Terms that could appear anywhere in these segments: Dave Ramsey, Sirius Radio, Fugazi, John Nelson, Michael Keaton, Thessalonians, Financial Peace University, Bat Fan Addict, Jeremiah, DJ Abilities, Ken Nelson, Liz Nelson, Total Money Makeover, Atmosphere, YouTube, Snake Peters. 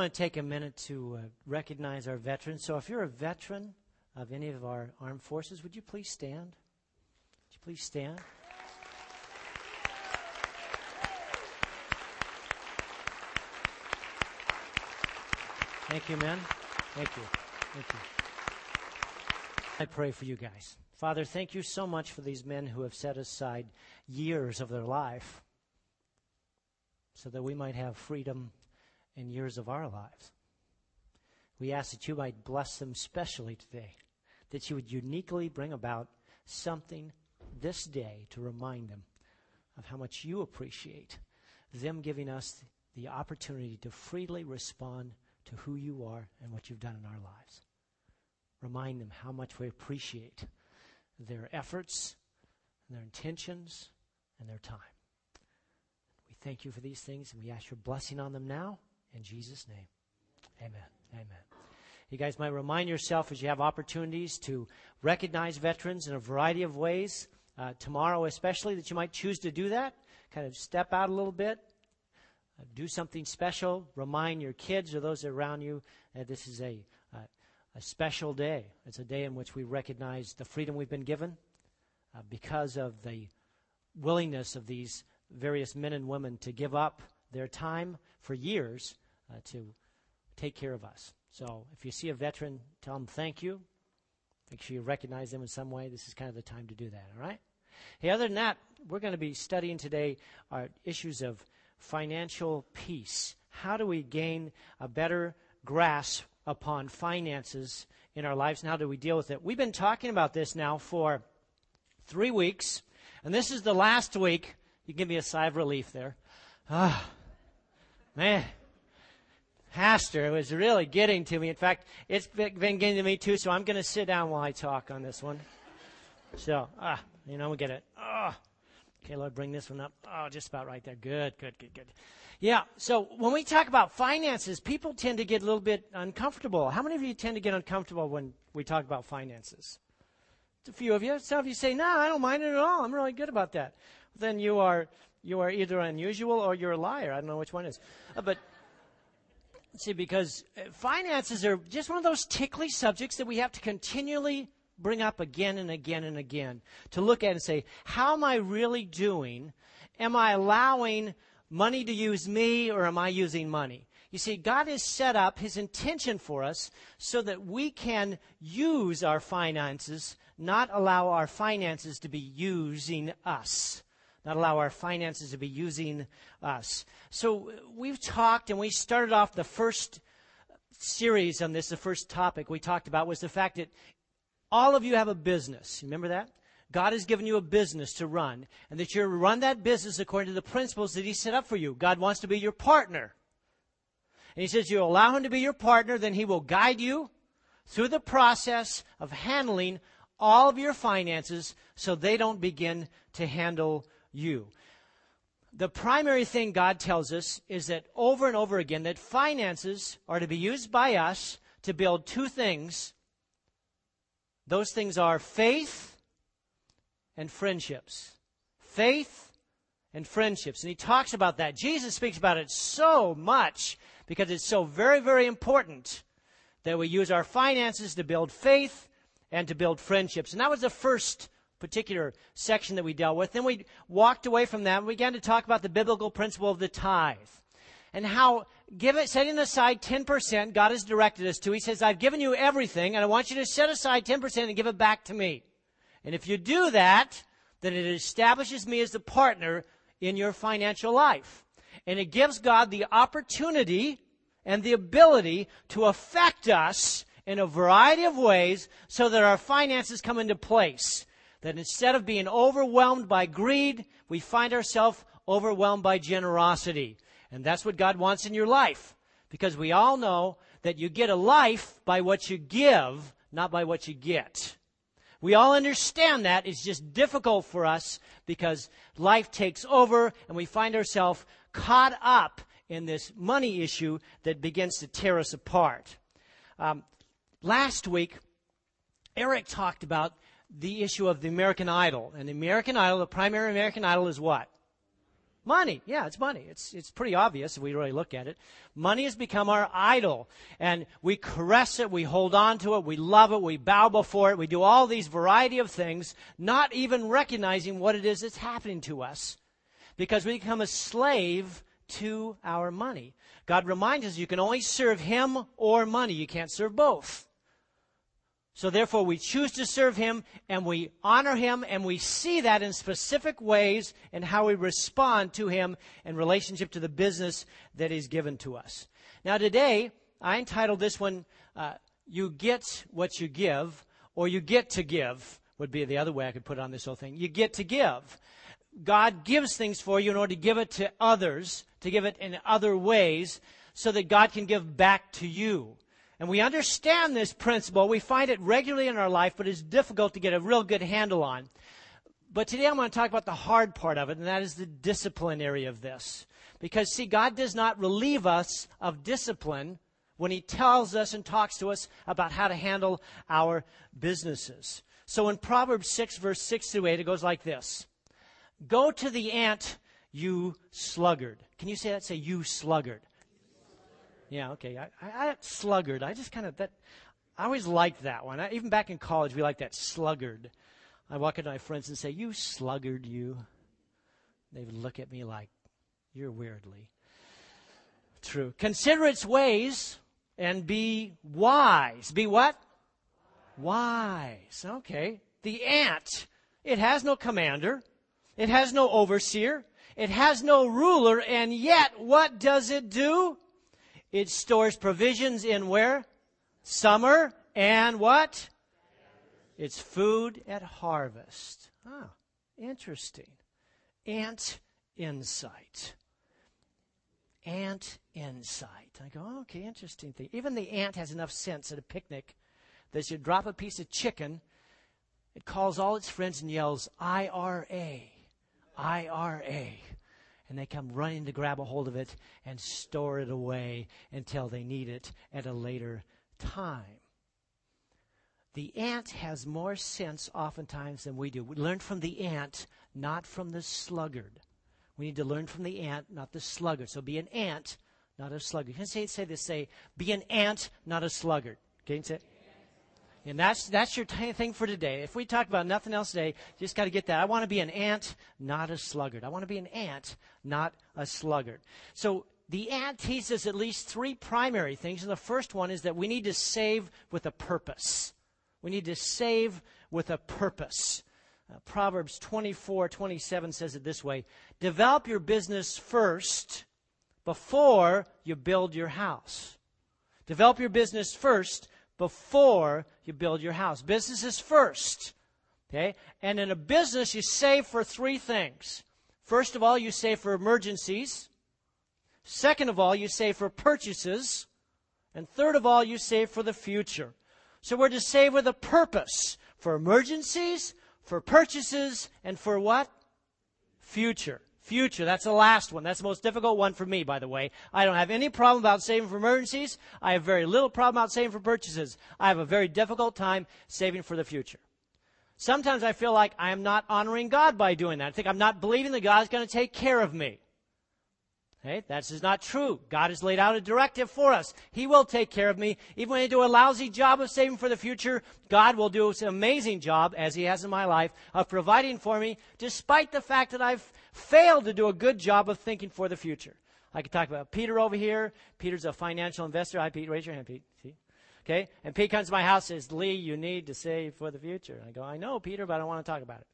I want to take a minute to recognize our veterans. So if you're a veteran of any of our armed forces, would you please stand? Would you please stand? Thank you, men. Thank you. Thank you. I pray for you guys. Father, thank you so much for these men who have set aside years of their life so that we might have freedom and years of our lives. We ask that you might bless them specially today, that you would uniquely bring about something this day to remind them of how much you appreciate them giving us the opportunity to freely respond to who you are and what you've done in our lives. Remind them how much we appreciate their efforts, and their intentions, and their time. We thank you for these things, and we ask your blessing on them now. In Jesus' name, amen, amen. You guys might remind yourself as you have opportunities to recognize veterans in a variety of ways, tomorrow especially, that you might choose to do that, kind of step out a little bit, do something special, remind your kids or those around you that this is a special day. It's a day in which we recognize the freedom we've been given because of the willingness of these various men and women to give up their time for years to take care of us. So if you see a veteran, tell them thank you. Make sure you recognize them in some way. This is kind of the time to do that, all right? Hey, other than that, we're going to be studying today our issues of financial peace. How do we gain a better grasp upon finances in our lives, and how do we deal with it? We've been talking about this now for 3 weeks, and this is the last week. You give me a sigh of relief there. Ah, man, Pastor, it was really getting to me. In fact, it's been getting to me too, so I'm going to sit down while I talk on this one. So, you know, we get it. Okay, Lord, bring this one up. Oh, just about right there. Good, good, good, good. Yeah, so when we talk about finances, people tend to get a little bit uncomfortable. How many of you tend to get uncomfortable when we talk about finances? A few of you. Some of you say, no, I don't mind it at all. I'm really good about that. Then you are either unusual or you're a liar. I don't know which one it is. But, see, because finances are just one of those tickly subjects that we have to continually bring up again and again and again to look at and say, how am I really doing? Am I allowing money to use me, or am I using money? You see, God has set up his intention for us so that we can use our finances, not allow our finances to be using us. Not allow our finances to be using us. So we've talked, and we started off the first series on this. The first topic we talked about was the fact that all of you have a business. Remember that? God has given you a business to run, and that you run that business according to the principles that he set up for you. God wants to be your partner. And he says you allow him to be your partner, then he will guide you through the process of handling all of your finances so they don't begin to handle you. The primary thing God tells us is that over and over again that finances are to be used by us to build two things. Those things are faith and friendships. Faith and friendships. And he talks about that. Jesus speaks about it so much because it's so very, very important that we use our finances to build faith and to build friendships. And that was the first particular section that we dealt with. Then we walked away from that and began to talk about the biblical principle of the tithe and how setting aside 10%, God has directed us to. He says, I've given you everything, and I want you to set aside 10% and give it back to me. And if you do that, then it establishes me as the partner in your financial life. And it gives God the opportunity and the ability to affect us in a variety of ways so that our finances come into place. That instead of being overwhelmed by greed, we find ourselves overwhelmed by generosity. And that's what God wants in your life. Because we all know that you get a life by what you give, not by what you get. We all understand that. It's just difficult for us because life takes over and we find ourselves caught up in this money issue that begins to tear us apart. Last week, Eric talked about the issue of the American Idol. And the American Idol, the primary American Idol is what? Money. Yeah, it's money. It's pretty obvious if we really look at it. Money has become our idol, and we caress it, we hold on to it, we love it, we bow before it, we do all these variety of things, not even recognizing what it is that's happening to us, because we become a slave to our money. God reminds us you can only serve Him or money. You can't serve both. So therefore, we choose to serve Him, and we honor Him, and we see that in specific ways in how we respond to Him in relationship to the business that He's given to us. Now today, I entitled this one, You Get What You Give, or You Get to Give, would be the other way I could put on this whole thing. You get to give. God gives things for you in order to give it to others, to give it in other ways, so that God can give back to you. And we understand this principle. We find it regularly in our life, but it's difficult to get a real good handle on. But today I'm going to talk about the hard part of it, and that is the discipline area of this. Because, see, God does not relieve us of discipline when He tells us and talks to us about how to handle our businesses. So in Proverbs 6, verse 6 through 8, it goes like this. Go to the ant, you sluggard. Can you say that? Say, you sluggard. Yeah, okay. I sluggard. I just kind of that. I always liked that one. Even back in college, we liked that sluggard. I walk into my friends and say, "You sluggard, you." They would look at me like, "You're weirdly true." Consider its ways and be wise. Be what? Wise. Okay. The ant. It has no commander. It has no overseer. It has no ruler. And yet, what does it do? It stores provisions in where? Summer and what? It's food at harvest. Ah, interesting. Ant insight. Ant insight. I go, oh, okay, interesting thing. Even the ant has enough sense at a picnic that you drop a piece of chicken, it calls all its friends and yells, IRA, IRA. And they come running to grab a hold of it and store it away until they need it at a later time. The ant has more sense oftentimes than we do. We learn from the ant, not from the sluggard. We need to learn from the ant, not the sluggard. So be an ant, not a sluggard. You can say this, say, be an ant, not a sluggard. Okay, say it. And that's your thing for today. If we talk about nothing else today, just got to get that. I want to be an ant, not a sluggard. I want to be an ant, not a sluggard. So the ant teaches at least three primary things. And the first one is that we need to save with a purpose. We need to save with a purpose. Proverbs 24:27 says it this way. Develop your business first before you build your house. Develop your business first before you build your house. Business is first. Okay? And in a business, you save for three things. First of all, you save for emergencies. Second of all, you save for purchases. And third of all, you save for the future. So we're to save with a purpose for emergencies, for purchases, and for what? Future. Future, that's the last one. That's the most difficult one for me, by the way. I don't have any problem about saving for emergencies. I have very little problem about saving for purchases. I have a very difficult time saving for the future. Sometimes I feel like I am not honoring God by doing that. I think I'm not believing that God is going to take care of me. Okay? That is not true. God has laid out a directive for us. He will take care of me. Even when I do a lousy job of saving for the future, God will do an amazing job, as He has in my life, of providing for me, despite the fact that I've failed to do a good job of thinking for the future. I could talk about Peter over here. Peter's a financial investor. Hi, Pete. Raise your hand, Pete. See? Okay? And Pete comes to my house and says, Lee, you need to save for the future. And I go, I know, Peter, but I don't want to talk about it.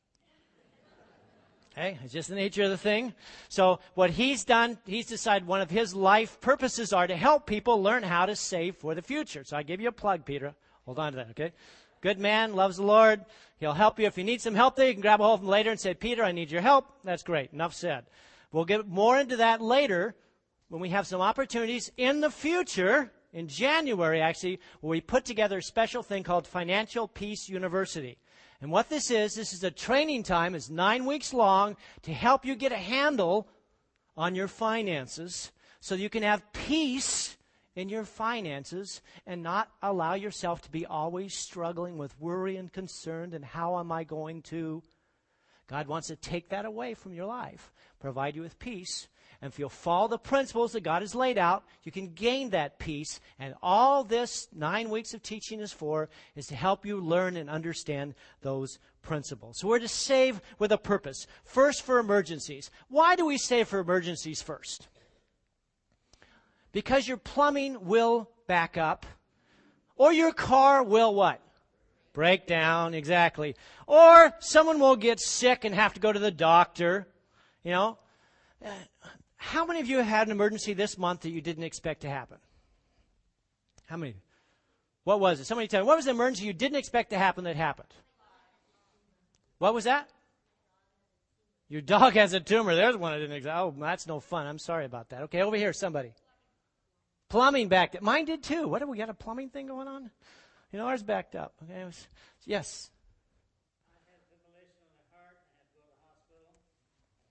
Okay? It's just the nature of the thing. So what he's done, he's decided one of his life purposes are to help people learn how to save for the future. So I give you a plug, Peter. Hold on to that, okay? Good man, loves the Lord. He'll help you. If you need some help there, you can grab a hold of him later and say, Peter, I need your help. That's great. Enough said. We'll get more into that later when we have some opportunities in the future, in January actually, where we put together a special thing called Financial Peace University. And what this is a training time. It's 9 weeks long to help you get a handle on your finances so you can have peace in your finances and not allow yourself to be always struggling with worry and concern and how am I going to. God wants to take that away from your life, provide you with peace. And if you'll follow the principles that God has laid out, you can gain that peace. And all this 9 weeks of teaching is for is to help you learn and understand those principles. So we're to save with a purpose. First, for emergencies. Why do we save for emergencies first? Because your plumbing will back up, or your car will what? Break down, exactly. Or someone will get sick and have to go to the doctor, you know. How many of you had an emergency this month that you didn't expect to happen? How many? What was it? Somebody tell me. What was the emergency you didn't expect to happen that happened? What was that? Your dog has a tumor. There's one I didn't expect. Oh, that's no fun. I'm sorry about that. Okay, over here, somebody. Plumbing backed up. Mine did too. What, have we got a plumbing thing going on? You know, ours backed up. Okay, it was, yes. I had fibrillation on my heart and had to go to the hospital to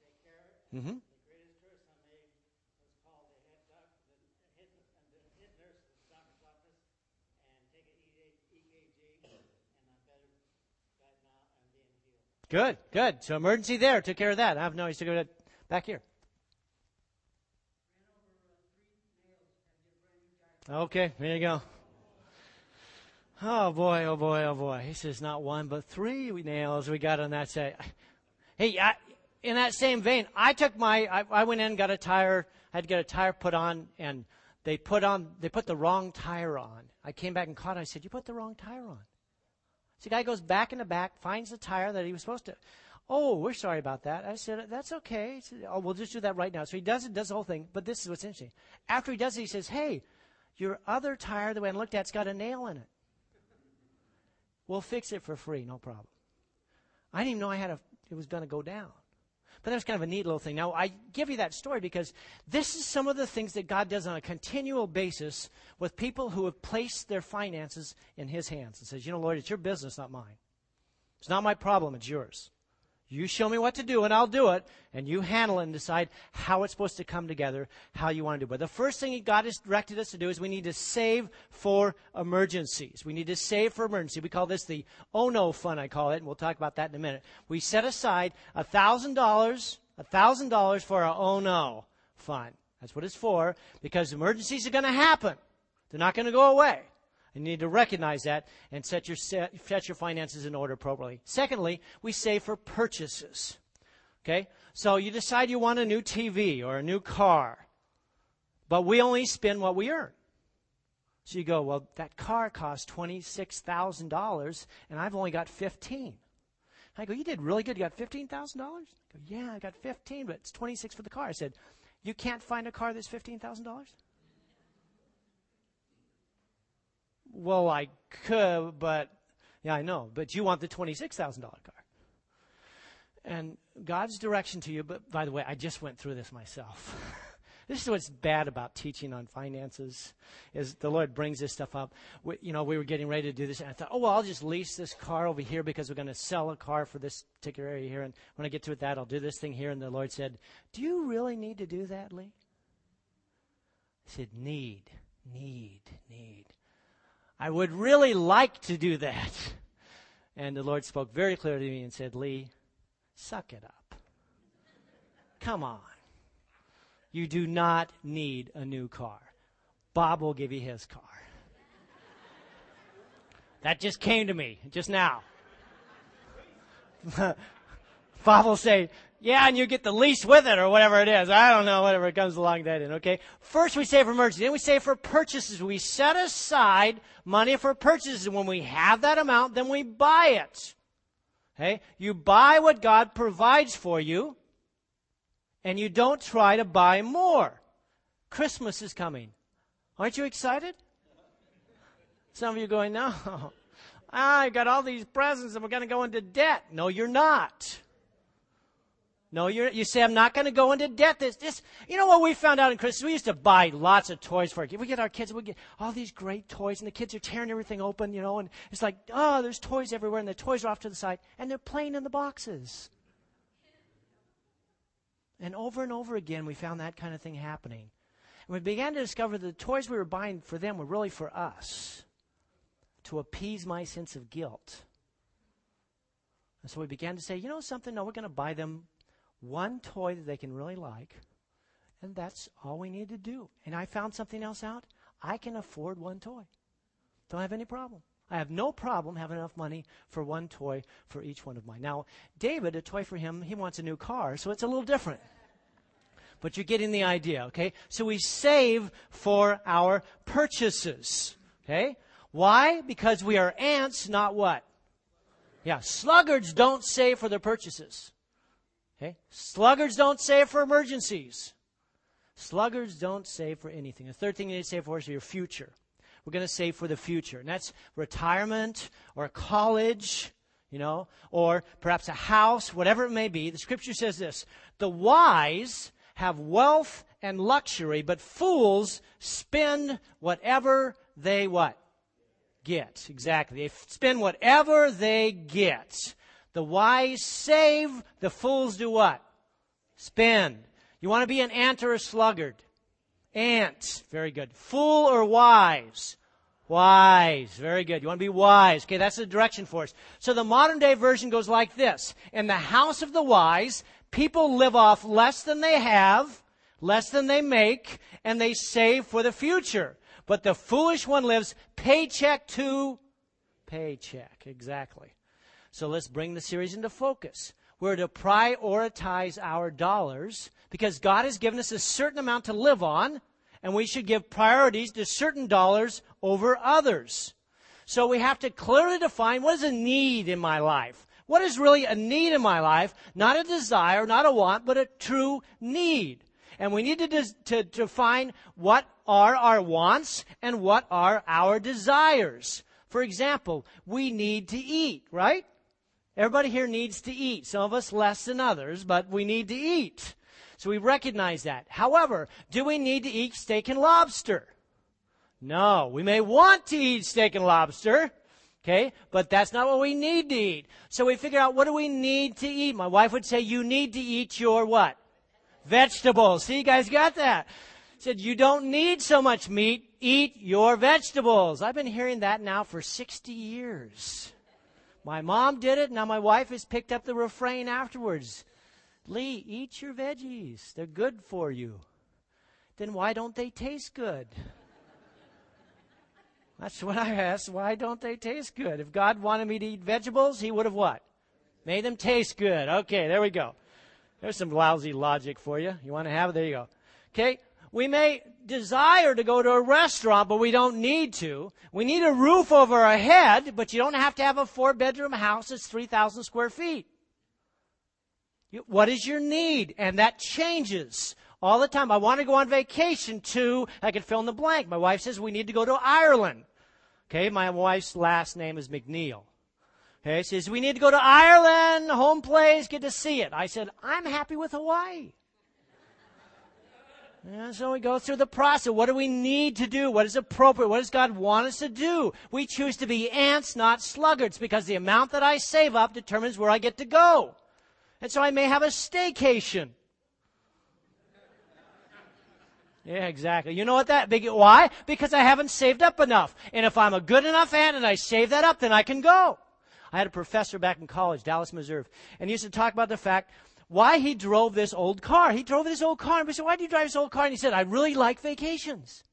take care of it. Mm-hmm. Good, good. So emergency there. Took care of that. I have no, he's took care of that back here. Okay, there you go. Oh, boy, oh, boy, oh, boy. He says not one but three nails we got on that side. Hey, in that same vein, I went in and got a tire. I had to get a tire put on, and they put the wrong tire on. I came back and caught it. I said, you put the wrong tire on. So the guy goes back in the back, finds the tire that he was supposed to. Oh, we're sorry about that. I said, that's okay. He said, oh, we'll just do that right now. So he does the whole thing, but this is what's interesting. After he does it, he says, hey, your other tire that we hadn't looked at has got a nail in it. We'll fix it for free, no problem. I didn't even know it was going to go down. But that was kind of a neat little thing. Now, I give you that story because this is some of the things that God does on a continual basis with people who have placed their finances in His hands and says, you know, Lord, it's your business, not mine. It's not my problem, it's yours. You show me what to do, and I'll do it, and you handle it and decide how it's supposed to come together, how you want to do it. But the first thing God has directed us to do is we need to save for emergencies. We need to save for emergency. We call this the oh no fund, I call it, and we'll talk about that in a minute. We set aside $1,000 for our oh no fund. That's what it's for, because emergencies are going to happen. They're not going to go away. You need to recognize that and set your finances in order appropriately. Secondly, we save for purchases. Okay? So you decide you want a new TV or a new car, but we only spend what we earn. So you go, well, that car cost $26,000, and I've only got $15,000. I go, you did really good. You got $15,000? I go, yeah, I got $15,000, but it's $26,000 for the car. I said, you can't find a car that's $15,000? Well, I could, but, yeah, I know. But you want the $26,000 car. And God's direction to you, but by the way, I just went through this myself. This is what's bad about teaching on finances, is the Lord brings this stuff up. We were getting ready to do this, and I thought, oh, well, I'll just lease this car over here because we're going to sell a car for this particular area here. And when I get to that, I'll do this thing here. And the Lord said, do you really need to do that, Lee? I said, need. I would really like to do that. And the Lord spoke very clearly to me and said, Lee, suck it up. Come on. You do not need a new car. Bob will give you his car. That just came to me just now. Bob will say, yeah, and you get the lease with it or whatever it is. I don't know, whatever it comes along that in, okay? First we save for emergency. Then we save for purchases. We set aside money for purchases. When we have that amount, then we buy it. Okay? You buy what God provides for you, and you don't try to buy more. Christmas is coming. Aren't you excited? Some of you are going, no. I got all these presents and we're going to go into debt. No, you're not. No, you say, I'm not going to go into debt. This, you know what we found out in Christmas? We used to buy lots of toys for our kids. We get our kids, we get all these great toys, and the kids are tearing everything open, you know, and it's like, oh, there's toys everywhere, and the toys are off to the side, and they're playing in the boxes. And over again, we found that kind of thing happening. And we began to discover that the toys we were buying for them were really for us, to appease my sense of guilt. And so we began to say, you know something, no, we're going to buy them one toy that they can really like, and that's all we need to do. And I found something else out. I can afford one toy. Don't have any problem. I have no problem having enough money for one toy for each one of mine. Now, David, a toy for him, he wants a new car, so it's a little different. But you're getting the idea, okay? So we save for our purchases, okay? Why? Because we are ants, not what? Yeah, sluggards don't save for their purchases, okay? Sluggards don't save for emergencies. Sluggards don't save for anything. The third thing you need to save for is your future. We're going to save for the future, and that's retirement or college, you know, or perhaps a house, whatever it may be. The Scripture says this, the wise have wealth and luxury, but fools spend whatever they what? Get. Exactly. They spend whatever they get. The wise save, the fools do what? Spend. You want to be an ant or a sluggard? Ant. Very good. Fool or wise? Wise. Very good. You want to be wise. Okay, that's the direction for us. So the modern day version goes like this. In the house of the wise, people live off less than they have, less than they make, and they save for the future. But the foolish one lives paycheck to paycheck. Exactly. So let's bring the series into focus. We're to prioritize our dollars because God has given us a certain amount to live on, and we should give priorities to certain dollars over others. So we have to clearly define what is a need in my life. What is really a need in my life? Not a desire, not a want, but a true need. And we need to define what are our wants and what are our desires. For example, we need to eat, right? Everybody here needs to eat. Some of us less than others, but we need to eat. So we recognize that. However, do we need to eat steak and lobster? No. We may want to eat steak and lobster, okay, but that's not what we need to eat. So we figure out, what do we need to eat? My wife would say, you need to eat your what? Vegetables. See, you guys got that. She said, you don't need so much meat. Eat your vegetables. I've been hearing that now for 60 years. My mom did it. Now my wife has picked up the refrain afterwards. Lee, eat your veggies. They're good for you. Then why don't they taste good? That's what I asked. Why don't they taste good? If God wanted me to eat vegetables, he would have what? Made them taste good. Okay, there we go. There's some lousy logic for you. You want to have it? There you go. Okay. We may desire to go to a restaurant, but we don't need to. We need a roof over our head, but you don't have to have a 4-bedroom house that's 3,000 square feet. What is your need? And that changes all the time. I want to go on vacation to, I can fill in the blank. My wife says we need to go to Ireland. Okay, my wife's last name is McNeil. Okay, she says we need to go to Ireland, home place, get to see it. I said, I'm happy with Hawaii. And so we go through the process. What do we need to do? What is appropriate? What does God want us to do? We choose to be ants, not sluggards, because the amount that I save up determines where I get to go. And so I may have a staycation. Yeah, exactly. You know what that, why? Because I haven't saved up enough. And if I'm a good enough ant and I save that up, then I can go. I had a professor back in college, Dallas, Missouri, and he used to talk about the fact why he drove this old car. He drove this old car. And we said, why do you drive this old car? And he said, I really like vacations.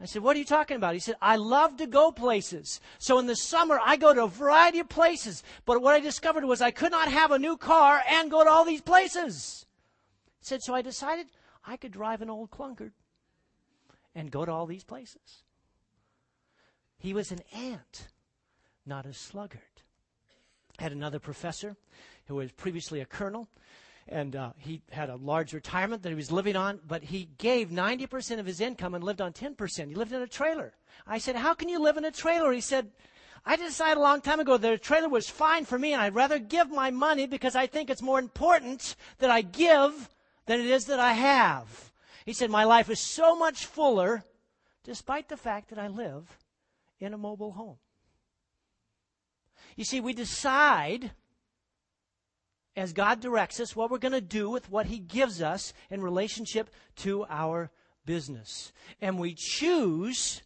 I said, what are you talking about? He said, I love to go places. So in the summer, I go to a variety of places. But what I discovered was I could not have a new car and go to all these places. He said, so I decided I could drive an old clunkard and go to all these places. He was an ant, not a sluggard. I had another professor who was previously a colonel, and he had a large retirement that he was living on, but he gave 90% of his income and lived on 10%. He lived in a trailer. I said, how can you live in a trailer? He said, I decided a long time ago that a trailer was fine for me, and I'd rather give my money because I think it's more important that I give than it is that I have. He said, my life is so much fuller despite the fact that I live in a mobile home. You see, we decide as God directs us what we're going to do with what he gives us in relationship to our business. And we choose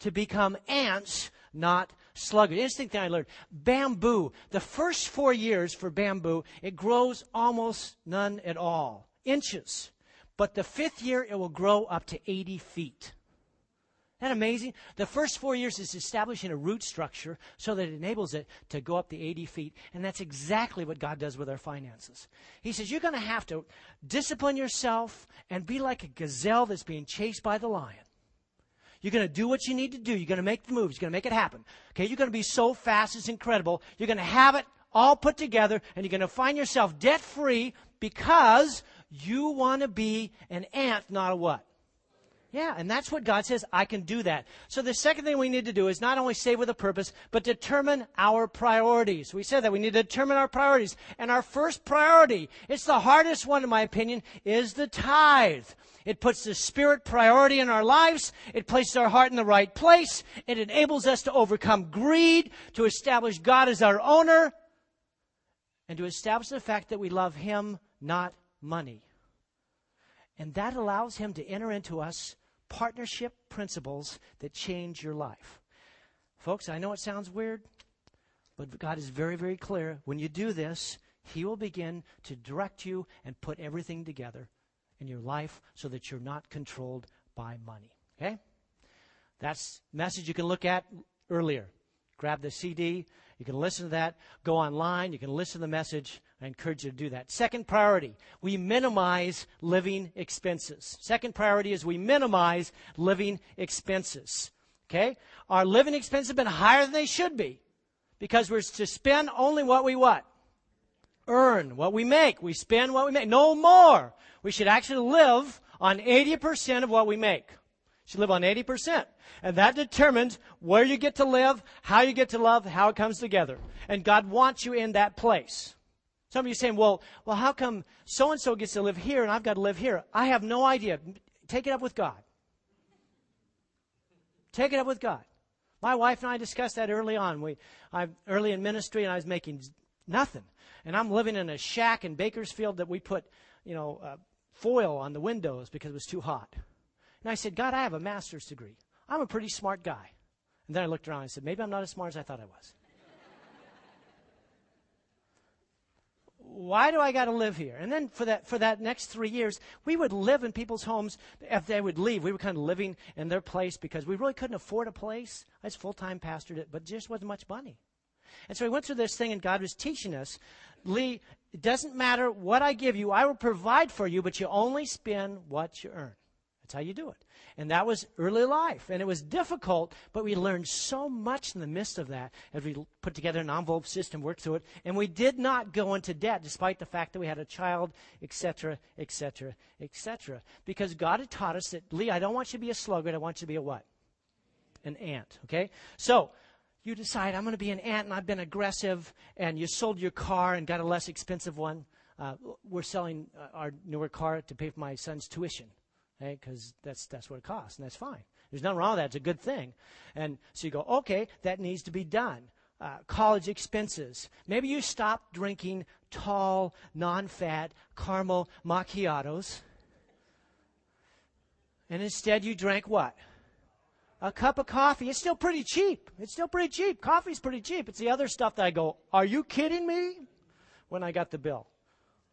to become ants, not sluggish. Interesting thing I learned. Bamboo. The first 4 years for bamboo, it grows almost none at all. Inches. But the fifth year, it will grow up to 80 feet. Isn't that amazing? The first 4 years is establishing a root structure so that it enables it to go up the 80 feet. And that's exactly what God does with our finances. He says, you're going to have to discipline yourself and be like a gazelle that's being chased by the lion. You're going to do what you need to do. You're going to make the moves. You're going to make it happen. Okay, you're going to be so fast, it's incredible. You're going to have it all put together, and you're going to find yourself debt-free because you want to be an ant, not a what? Yeah, and that's what God says, I can do that. So the second thing we need to do is not only save with a purpose, but determine our priorities. We said that we need to determine our priorities. And our first priority, it's the hardest one in my opinion, is the tithe. It puts the spirit priority in our lives. It places our heart in the right place. It enables us to overcome greed, to establish God as our owner, and to establish the fact that we love Him, not money. And that allows Him to enter into us partnership principles that change your life. Folks, I know it sounds weird, but God is very, very clear. When you do this, He will begin to direct you and put everything together in your life so that you're not controlled by money. Okay? That's a message you can look at earlier. Grab the CD. You can listen to that. Go online. You can listen to the message. I encourage you to do that. Second priority, we minimize living expenses. Second priority is we minimize living expenses. Okay? Our living expenses have been higher than they should be because we're to spend only what we what? Earn what we make. We spend what we make. No more. We should actually live on 80% of what we make. You should live on 80%. And that determines where you get to live, how you get to love, how it comes together. And God wants you in that place. Some of you are saying, well, how come so-and-so gets to live here and I've got to live here? I have no idea. Take it up with God. Take it up with God. My wife and I discussed that early on. I'm early in ministry and I was making nothing. And I'm living in a shack in Bakersfield that we put, foil on the windows because it was too hot. And I said, God, I have a master's degree. I'm a pretty smart guy. And then I looked around and I said, maybe I'm not as smart as I thought I was. Why do I got to live here? And then for that next 3 years, we would live in people's homes. If they would leave, we were kind of living in their place because we really couldn't afford a place. I just full-time pastored it, but just wasn't much money. And so we went through this thing, and God was teaching us, Lee, it doesn't matter what I give you. I will provide for you, but you only spend what you earn. That's how you do it. And that was early life, and it was difficult, but we learned so much in the midst of that as we put together an envelope system, worked through it, and we did not go into debt despite the fact that we had a child, etc., etc., etc., because God had taught us that, Lee, I don't want you to be a sluggard. I want you to be a what? An ant, okay? So you decide, I'm going to be an ant, and I've been aggressive, and you sold your car and got a less expensive one. We're selling our newer car to pay for my son's tuition. Because that's what it costs, and that's fine. There's nothing wrong with that. It's a good thing. And so you go, okay, that needs to be done. College expenses. Maybe you stop drinking tall, non-fat, caramel macchiatos. And instead you drank what? A cup of coffee. It's still pretty cheap. Coffee's pretty cheap. It's the other stuff that I go, are you kidding me? When I got the bill.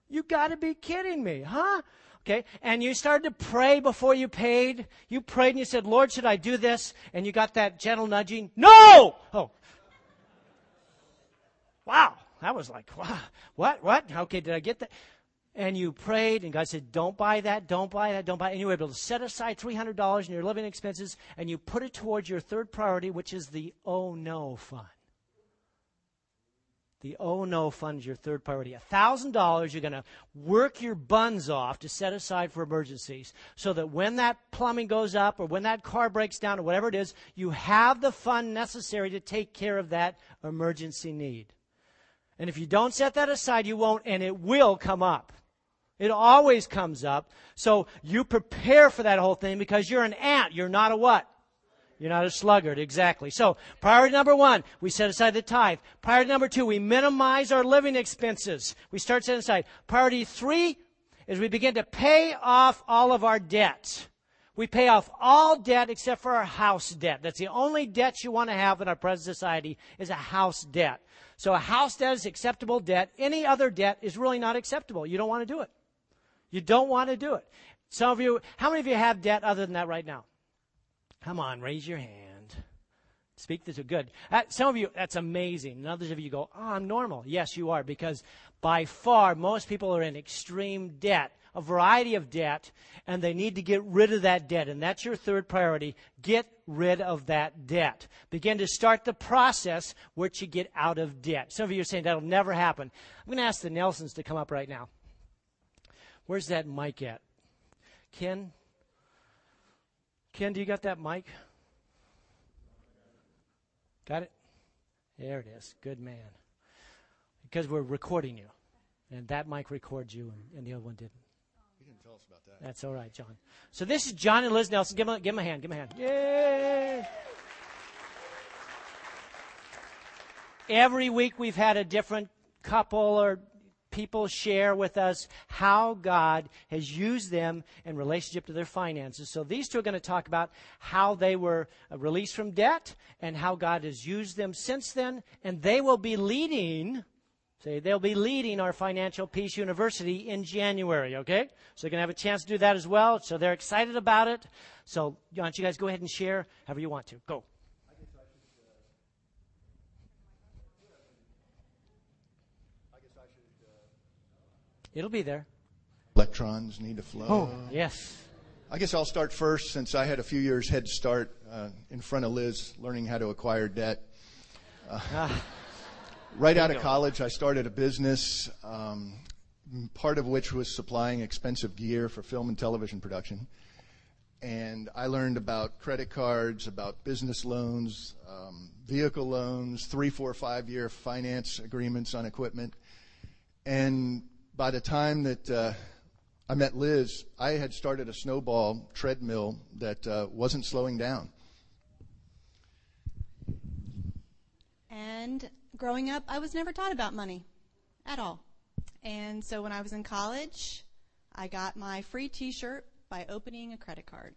You got to be kidding me, huh? Okay, and you started to pray before you paid. You prayed and you said, Lord, should I do this? And you got that gentle nudging. No! Oh. Wow. That was like, wow. What? Okay, did I get that? And you prayed and God said, don't buy that. And you were able to set aside $300 in your living expenses and you put it towards your third priority, which is the oh no fund. The oh no fund is your third priority. $1,000 you're going to work your buns off to set aside for emergencies so that when that plumbing goes up or when that car breaks down or whatever it is, you have the fund necessary to take care of that emergency need. And if you don't set that aside, you won't, and it will come up. It always comes up. So you prepare for that whole thing because you're an ant. You're not a what? You're not a sluggard, exactly. So, priority number one, we set aside the tithe. Priority number two, we minimize our living expenses. We start setting aside. Priority three is we begin to pay off all of our debts. We pay off all debt except for our house debt. That's the only debt you want to have in our present society is a house debt. So a house debt is acceptable debt. Any other debt is really not acceptable. You don't want to do it. You don't want to do it. Some of you, how many of you have debt other than that right now? Come on, raise your hand. Speak this good. Some of you, that's amazing. And others of you go, oh, I'm normal. Yes, you are, because by far most people are in extreme debt, a variety of debt, and they need to get rid of that debt. And that's your third priority. Get rid of that debt. Begin to start the process which you get out of debt. Some of you are saying that'll never happen. I'm going to ask the Nelsons to come up right now. Where's that mic at? Ken? Ken, do you got that mic? Got it? There it is. Good man. Because we're recording you. And that mic records you, and the other one didn't. You didn't tell us about that. That's all right, John. So this is John and Liz Nelson. Give them a hand. Give them a hand. Yay! Every week we've had a different couple or people share with us how God has used them in relationship to their finances. So these two are going to talk about how they were released from debt and how God has used them since then. And they will be leading, our Financial Peace University in January, okay? So they're going to have a chance to do that as well. So they're excited about it. So why don't you guys go ahead and share however you want to. Go. It'll be there. Electrons need to flow. Oh, yes. I guess I'll start first since I had a few years head start in front of Liz learning how to acquire debt. Right out of college, I started a business, part of which was supplying expensive gear for film and television production. And I learned about credit cards, about business loans, vehicle loans, 3, 4, 5-year finance agreements on equipment. And by the time that I met Liz, I had started a snowball treadmill that wasn't slowing down. And growing up, I was never taught about money at all. And so when I was in college, I got my free T-shirt by opening a credit card.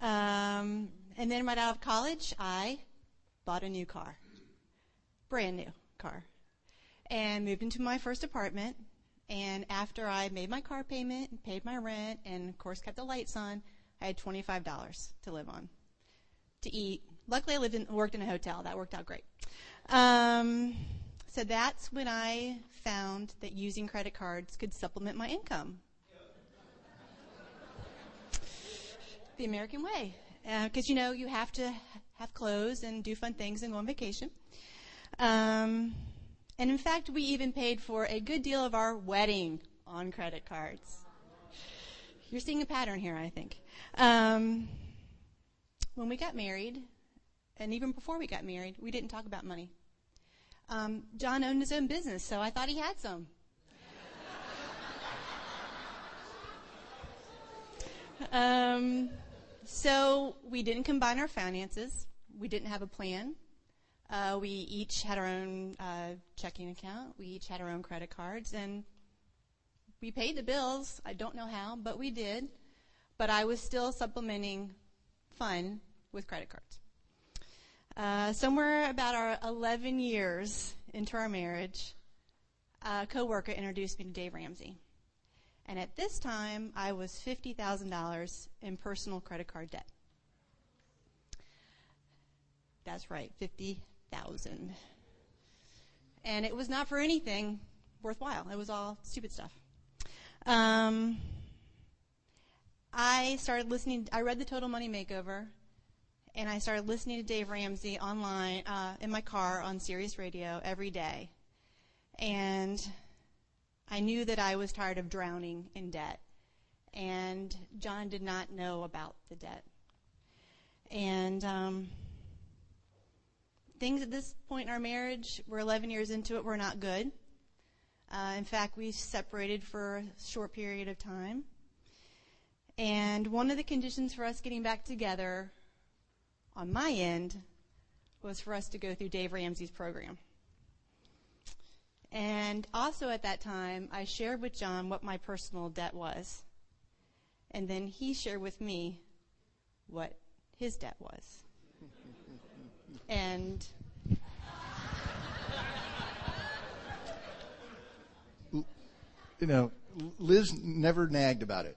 And then right out of college, I bought a new car, brand new car. And moved into my first apartment, and after I made my car payment and paid my rent and, of course, kept the lights on, I had $25 to live on, to eat. Luckily, I worked in a hotel. That worked out great. So that's when I found that using credit cards could supplement my income. The American way. Because, you know, you have to have clothes and do fun things and go on vacation. And in fact, we even paid for a good deal of our wedding on credit cards. You're seeing a pattern here, I think. When we got married, and even before we got married, we didn't talk about money. John owned his own business, so I thought he had some. So we didn't combine our finances. We didn't have a plan. We each had our own checking account. We each had our own credit cards, and we paid the bills. I don't know how, but we did. But I was still supplementing fun with credit cards. Somewhere about our 11 years into our marriage, a coworker introduced me to Dave Ramsey. And at this time, I was $50,000 in personal credit card debt. That's right, $50,000. And it was not for anything worthwhile. It was all stupid stuff. I started listening. I read the Total Money Makeover, and I started listening to Dave Ramsey online in my car on Sirius Radio every day. And I knew that I was tired of drowning in debt. And John did not know about the debt. And things at this point in our marriage, we're 11 years into it, were not good. In fact, we separated for a short period of time. And one of the conditions for us getting back together on my end was for us to go through Dave Ramsey's program. And also at that time, I shared with John what my personal debt was. and then he shared with me what his debt was. And you know, Liz never nagged about it,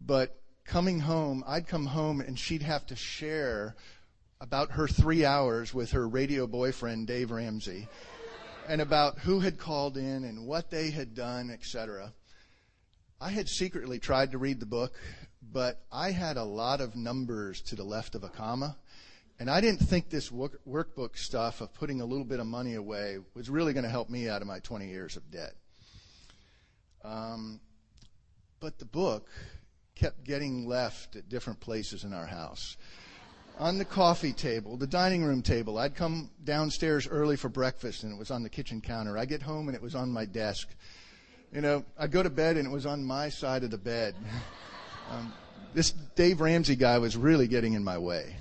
but coming home, I'd come home and she'd have to share about her 3 hours with her radio boyfriend, Dave Ramsey, and about who had called in and what they had done, etc. I had secretly tried to read the book, but I had a lot of numbers to the left of a comma, and I didn't think this workbook stuff of putting a little bit of money away was really going to help me out of my 20 years of debt. But the book kept getting left at different places in our house. On the coffee table, the dining room table, I'd come downstairs early for breakfast and it was on the kitchen counter. I'd get home and it was on my desk. You know, I'd go to bed and it was on my side of the bed. This Dave Ramsey guy was really getting in my way.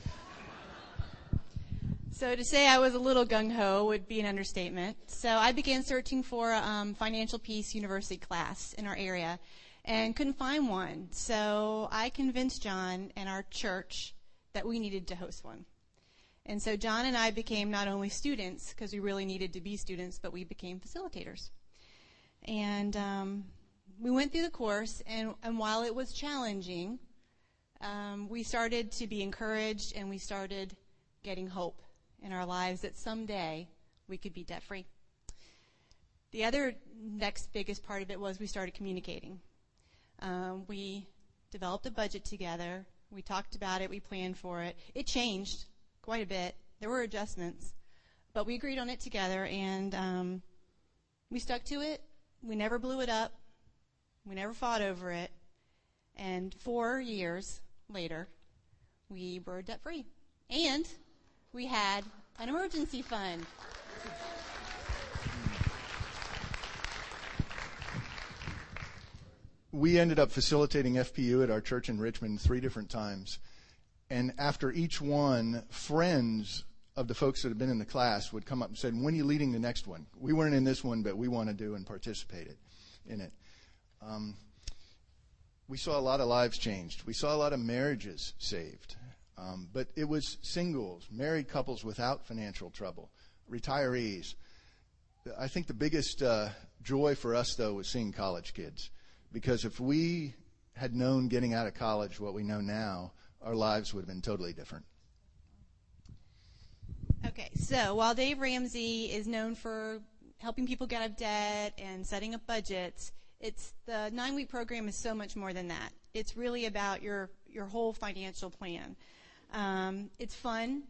So to say I was a little gung-ho would be an understatement. So I began searching for a Financial Peace University class in our area and couldn't find one. So I convinced John and our church that we needed to host one. And so John and I became not only students, because we really needed to be students, but we became facilitators. And we went through the course, and while it was challenging, we started to be encouraged and we started getting hope in our lives that someday we could be debt-free. The other next biggest part of it was we started communicating. We developed a budget together. We talked about it. We planned for it. It changed quite a bit. There were adjustments, but we agreed on it together, and we stuck to it. We never blew it up. We never fought over it. And 4 years later, we were debt-free. And we had an emergency fund. We ended up facilitating FPU at our church in Richmond 3 different times. And after each one, friends of the folks that had been in the class would come up and say, when are you leading the next one? We weren't in this one, but we want to do and participate in it. We saw a lot of lives changed. We saw a lot of marriages saved. But it was singles, married couples without financial trouble, retirees. I think the biggest joy for us, though, was seeing college kids. Because if we had known getting out of college what we know now, our lives would have been totally different. Okay, so while Dave Ramsey is known for helping people get out of debt and setting up budgets, it's the 9-week program is so much more than that. It's really about your whole financial plan. It's fun.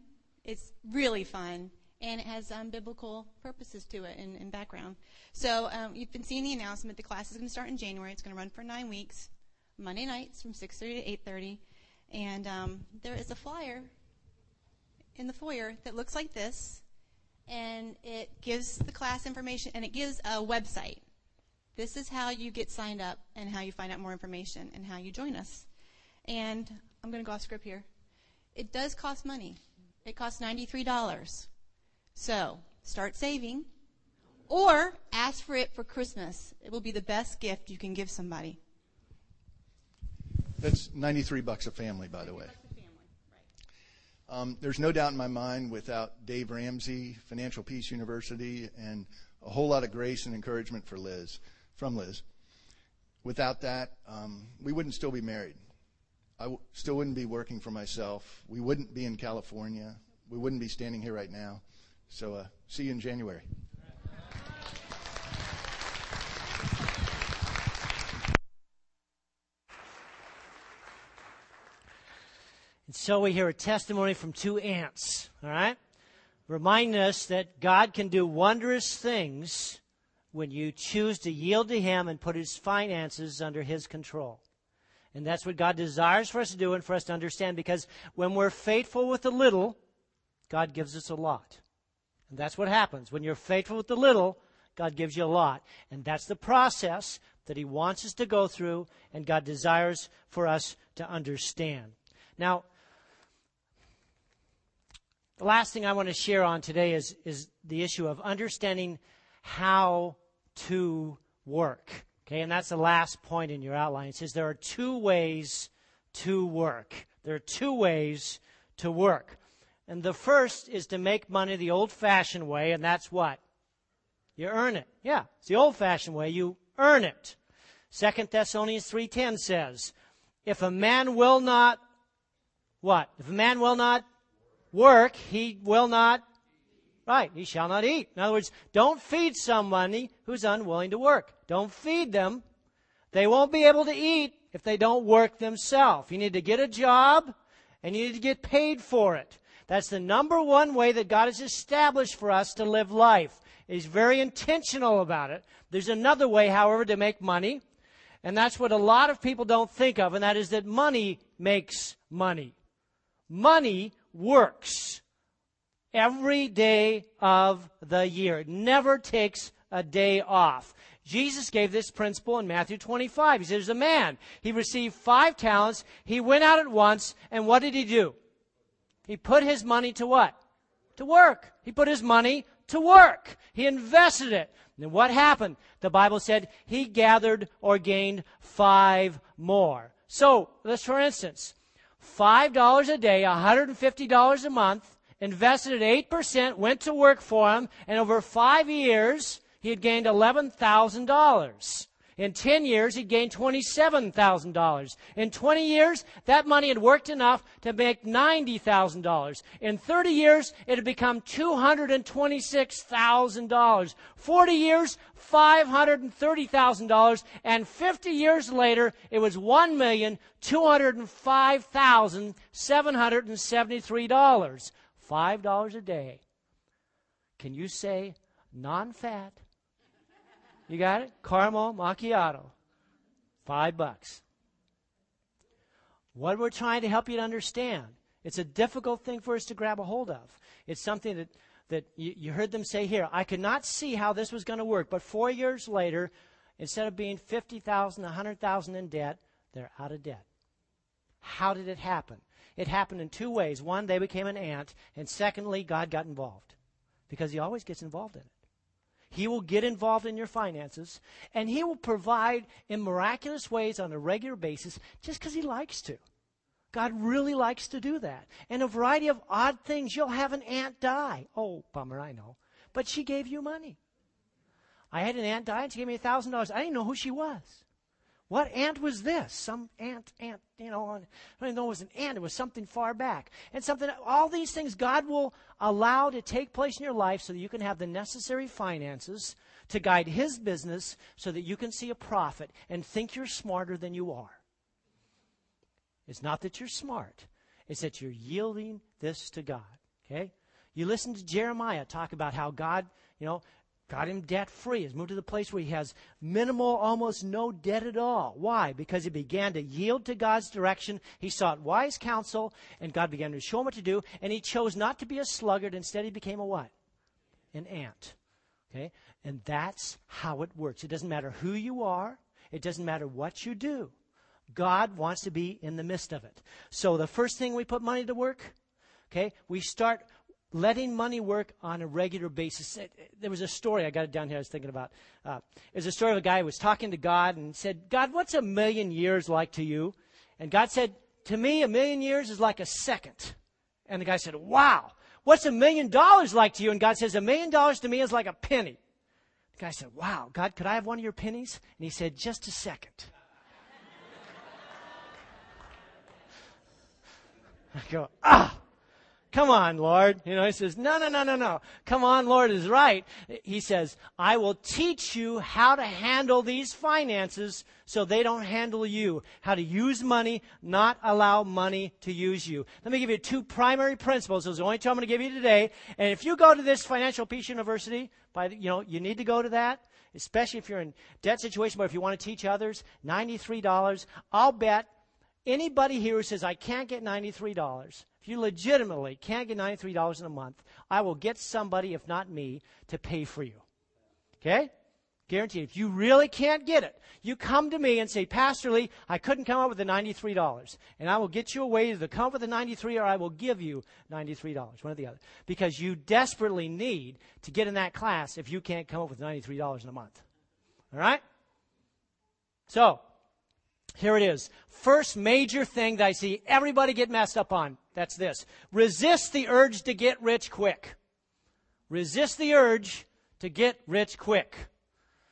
It's really fun. And it has biblical purposes to it and background. So you've been seeing the announcement. The class is going to start in January. It's going to run for 9 weeks, Monday nights from 6:30 to 8:30. And there is a flyer in the foyer that looks like this. And it gives the class information, and it gives a website. This is how you get signed up and how you find out more information and how you join us. And I'm going to go off script here. It does cost money. It costs $93. So start saving or ask for it for Christmas. It will be the best gift you can give somebody. That's $93 a family, by the way. Right. There's no doubt in my mind without Dave Ramsey, Financial Peace University, and a whole lot of grace and encouragement for Liz, from Liz. Without that, we wouldn't still be married. I still wouldn't be working for myself. We wouldn't be in California. We wouldn't be standing here right now. So see you in January. And so we hear a testimony from 2 aunts, all right? Remind us that God can do wondrous things when you choose to yield to Him and put His finances under His control. And that's what God desires for us to do and for us to understand, because when we're faithful with the little, God gives us a lot. And that's what happens. When you're faithful with the little, God gives you a lot. And that's the process that He wants us to go through and God desires for us to understand. Now, the last thing I want to share on today is the issue of understanding how to work. Okay, and that's the last point in your outline. It says there are two ways to work. There are two ways to work. And the first is to make money the old-fashioned way, and that's what? You earn it. Yeah, it's the old-fashioned way. You earn it. 2 Thessalonians 3:10 says, if a man will not, what? If a man will not work, he will not, right, he shall not eat. In other words, don't feed somebody who's unwilling to work. Don't feed them. They won't be able to eat if they don't work themselves. You need to get a job, and you need to get paid for it. That's the number one way that God has established for us to live life. He's very intentional about it. There's another way, however, to make money, and that's what a lot of people don't think of, and that is that money makes money. Money works every day of the year. It never takes a day off. Jesus gave this principle in Matthew 25. He says, there's a man. He received 5 talents. He went out at once, and what did he do? He put his money to what? To work. He put his money to work. He invested it. And what happened? The Bible said he gathered or gained 5 more. So, let's, for instance, $5 a day, $150 a month, invested at 8%, went to work for him, and over 5 years, he had gained $11,000. In 10 years, he gained $27,000. In 20 years, that money had worked enough to make $90,000. In 30 years, it had become $226,000. 40 years, $530,000. And 50 years later, it was $1,205,773. $5 a day. Can you say non-fat? You got it? Caramel macchiato. $5. What we're trying to help you to understand, it's a difficult thing for us to grab a hold of. It's something that you heard them say here. I could not see how this was going to work, but 4 years later, instead of being $50,000, $100,000 in debt, they're out of debt. How did it happen? It happened in 2 ways. One, they became an aunt, and secondly, God got involved because he always gets involved in it. He will get involved in your finances, and he will provide in miraculous ways on a regular basis just because he likes to. God really likes to do that. And a variety of odd things. You'll have an aunt die. Oh, bummer, I know. But she gave you money. I had an aunt die, and she gave me $1,000. I didn't know who she was. What aunt was this? Some aunt, you know, I don't even know it was an aunt. It was something far back. And something, all these things God will allow to take place in your life so that you can have the necessary finances to guide his business so that you can see a profit and think you're smarter than you are. It's not that you're smart. It's that you're yielding this to God, okay? You listen to Jeremiah talk about how God, you know, got him debt-free. He's moved to the place where he has minimal, almost no debt at all. Why? Because he began to yield to God's direction. He sought wise counsel, and God began to show him what to do, and he chose not to be a sluggard. Instead, he became a what? An ant. Okay? And that's how it works. It doesn't matter who you are. It doesn't matter what you do. God wants to be in the midst of it. So the first thing we put money to work, okay, we start letting money work on a regular basis. There was a story, I got it down here, I was thinking about. It was a story of a guy who was talking to God and said, God, what's 1,000,000 years like to you? And God said, to me, 1,000,000 years is like a second. And the guy said, wow, what's $1,000,000 like to you? And God says, $1,000,000 to me is like a penny. The guy said, wow, God, could I have one of your pennies? And he said, just a second. I go, ah. Come on, Lord. You know, he says, no. Come on, Lord is right. He says, I will teach you how to handle these finances so they don't handle you. How to use money, not allow money to use you. Let me give you 2 primary principles. Those are the only 2 I'm going to give you today. And if you go to this Financial Peace University, you need to go to that, especially if you're in debt situation, but if you want to teach others, $93. I'll bet anybody here who says, I can't get $93, if you legitimately can't get $93 in a month, I will get somebody, if not me, to pay for you. Okay? Guaranteed. If you really can't get it, you come to me and say, Pastor Lee, I couldn't come up with the $93. And I will get you a way to either come up with the $93 or I will give you $93, one or the other. Because you desperately need to get in that class if you can't come up with $93 in a month. All right? So, here it is. First major thing that I see everybody get messed up on, that's this. Resist the urge to get rich quick. Resist the urge to get rich quick.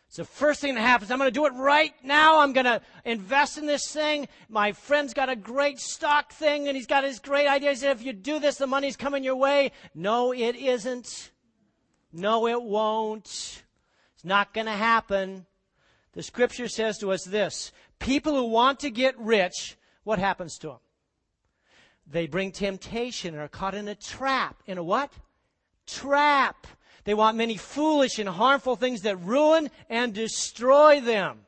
It's the first thing that happens. I'm going to do it right now. I'm going to invest in this thing. My friend's got a great stock thing, and he's got his great idea. He said, if you do this, the money's coming your way. No, it isn't. No, it won't. It's not going to happen. The Scripture says to us this. People who want to get rich, what happens to them? They bring temptation and are caught in a trap. In a what? Trap. They want many foolish and harmful things that ruin and destroy them.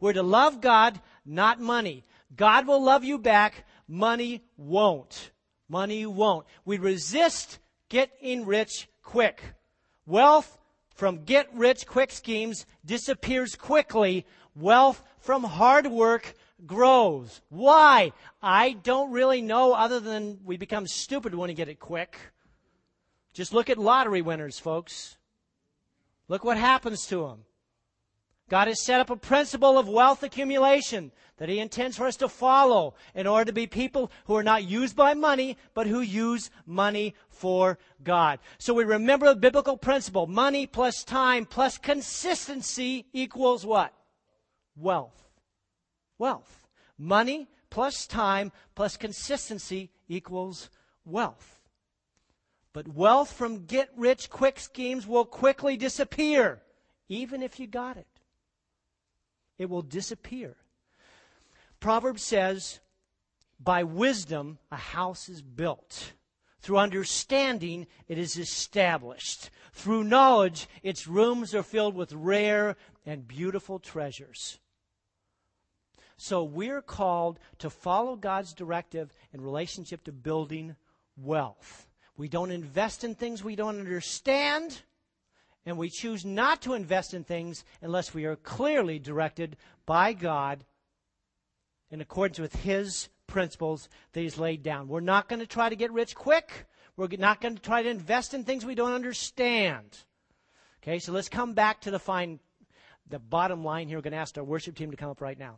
We're to love God, not money. God will love you back. Money won't. Money won't. We resist getting rich quick. Wealth from get-rich-quick schemes disappears quickly. Wealth from hard work grows. Why? I don't really know, other than we become stupid when we get it quick. Just look at lottery winners, folks. Look what happens to them. God has set up a principle of wealth accumulation that He intends for us to follow in order to be people who are not used by money, but who use money for God. So we remember the biblical principle. Money plus time plus consistency equals what? Wealth. Wealth. Money plus time plus consistency equals wealth. But wealth from get-rich-quick schemes will quickly disappear, even if you got it. It will disappear. Proverbs says, by wisdom a house is built. Through understanding it is established. Through knowledge its rooms are filled with rare and beautiful treasures. So we're called to follow God's directive in relationship to building wealth. We don't invest in things we don't understand, and we choose not to invest in things unless we are clearly directed by God in accordance with His principles that He's laid down. We're not going to try to get rich quick. We're not going to try to invest in things we don't understand. Okay, so let's come back to the bottom line here. We're going to ask our worship team to come up right now.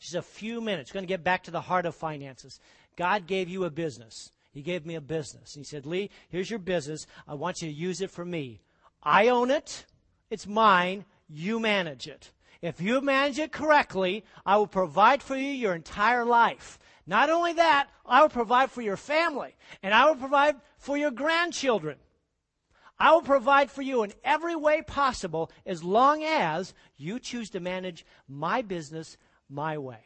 Just a few minutes. We're going to get back to the heart of finances. God gave you a business. He gave me a business. He said, Lee, here's your business. I want you to use it for me. I own it. It's mine. You manage it. If you manage it correctly, I will provide for you your entire life. Not only that, I will provide for your family. And I will provide for your grandchildren. I will provide for you in every way possible as long as you choose to manage my business my way.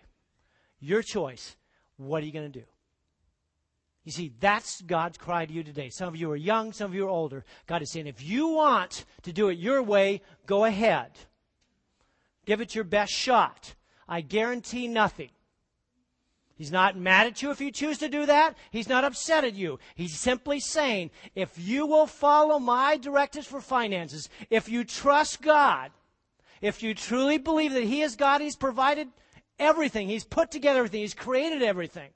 Your choice. What are you going to do? You see, that's God's cry to you today. Some of you are young, some of you are older. God is saying, if you want to do it your way, go ahead. Give it your best shot. I guarantee nothing. He's not mad at you if you choose to do that. He's not upset at you. He's simply saying, if you will follow my directives for finances, if you trust God, if you truly believe that He is God, He's provided everything, He's put together everything, He's created everything.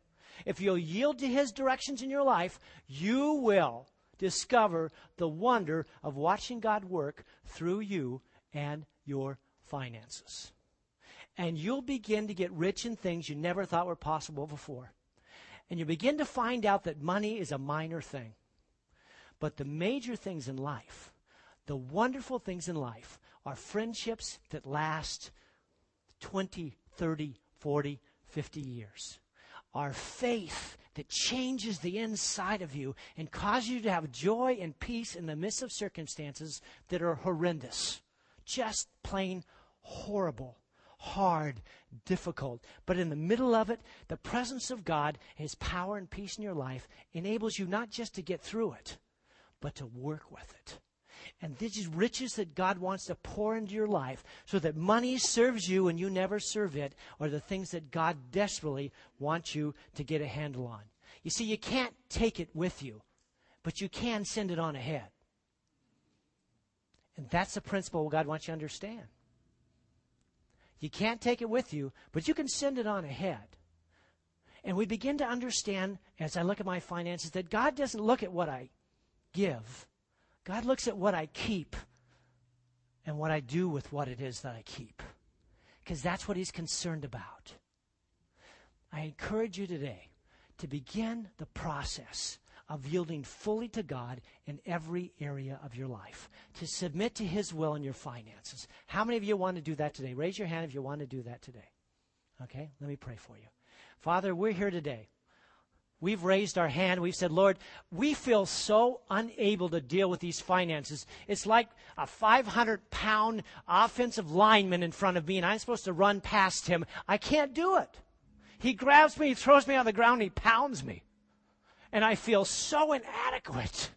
If you'll yield to His directions in your life, you will discover the wonder of watching God work through you and your finances. And you'll begin to get rich in things you never thought were possible before. And you begin to find out that money is a minor thing. But the major things in life, the wonderful things in life, are friendships that last 20, 30, 40, 50 years. Our faith that changes the inside of you and causes you to have joy and peace in the midst of circumstances that are horrendous. Just plain horrible, hard, difficult. But in the middle of it, the presence of God, His power and peace in your life enables you not just to get through it, but to work with it. And this is riches that God wants to pour into your life so that money serves you and you never serve it, or the things that God desperately wants you to get a handle on. You see, you can't take it with you, but you can send it on ahead. And that's the principle God wants you to understand. You can't take it with you, but you can send it on ahead. And we begin to understand, as I look at my finances, that God doesn't look at what I give. God looks at what I keep and what I do with what it is that I keep. because that's what he's concerned about. I encourage you today to begin the process of yielding fully to God in every area of your life, to submit to his will in your finances. How many of you want to do that today? Raise your hand if you want to do that today. Okay, let me pray for you. Father, we're here today. We've raised our hand. We've said, Lord, we feel so unable to deal with these finances. It's like a 500-pound offensive lineman in front of me, and I'm supposed to run past him. I can't do it. He grabs me, he throws me on the ground, and he pounds me. And I feel so inadequate.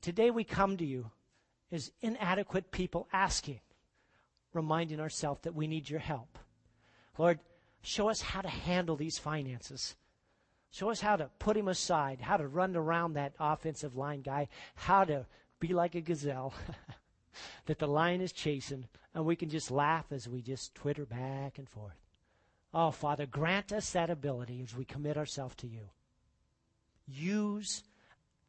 Today we come to you as inadequate people asking, reminding ourselves that we need your help. Lord, show us how to handle these finances. Show us how to put him aside, how to run around that offensive line guy, how to be like a gazelle that the lion is chasing, and we can just laugh as we just twitter back and forth. Oh, Father, grant us that ability as we commit ourselves to you. Use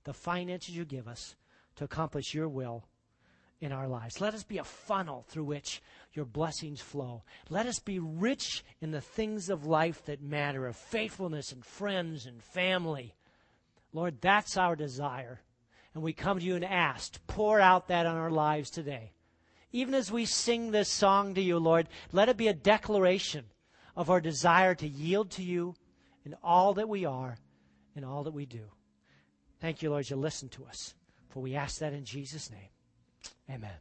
the finances you give us to accomplish your will in our lives. Let us be a funnel through which your blessings flow. Let us be rich in the things of life that matter, of faithfulness and friends and family. Lord, that's our desire. And we come to you and ask, pour out that on our lives today. Even as we sing this song to you, Lord, let it be a declaration of our desire to yield to you in all that we are and all that we do. Thank you, Lord, you listen to us, for we ask that in Jesus' name. Amen.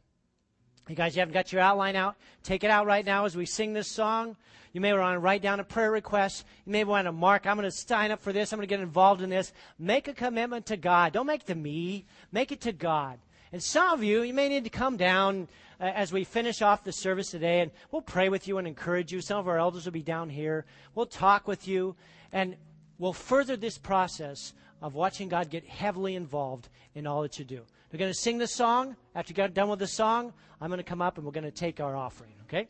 You guys, you haven't got your outline out? Take it out right now as we sing this song. You may want to write down a prayer request. You may want to mark, I'm going to sign up for this. I'm going to get involved in this. Make a commitment to God. Don't make it to me. Make it to God. And some of you, you may need to come down as we finish off the service today, and we'll pray with you and encourage you. Some of our elders will be down here. We'll talk with you, and we'll further this process of watching God get heavily involved in all that you do. We're going to sing the song. After you got done with the song, I'm going to come up, and we're going to take our offering, okay?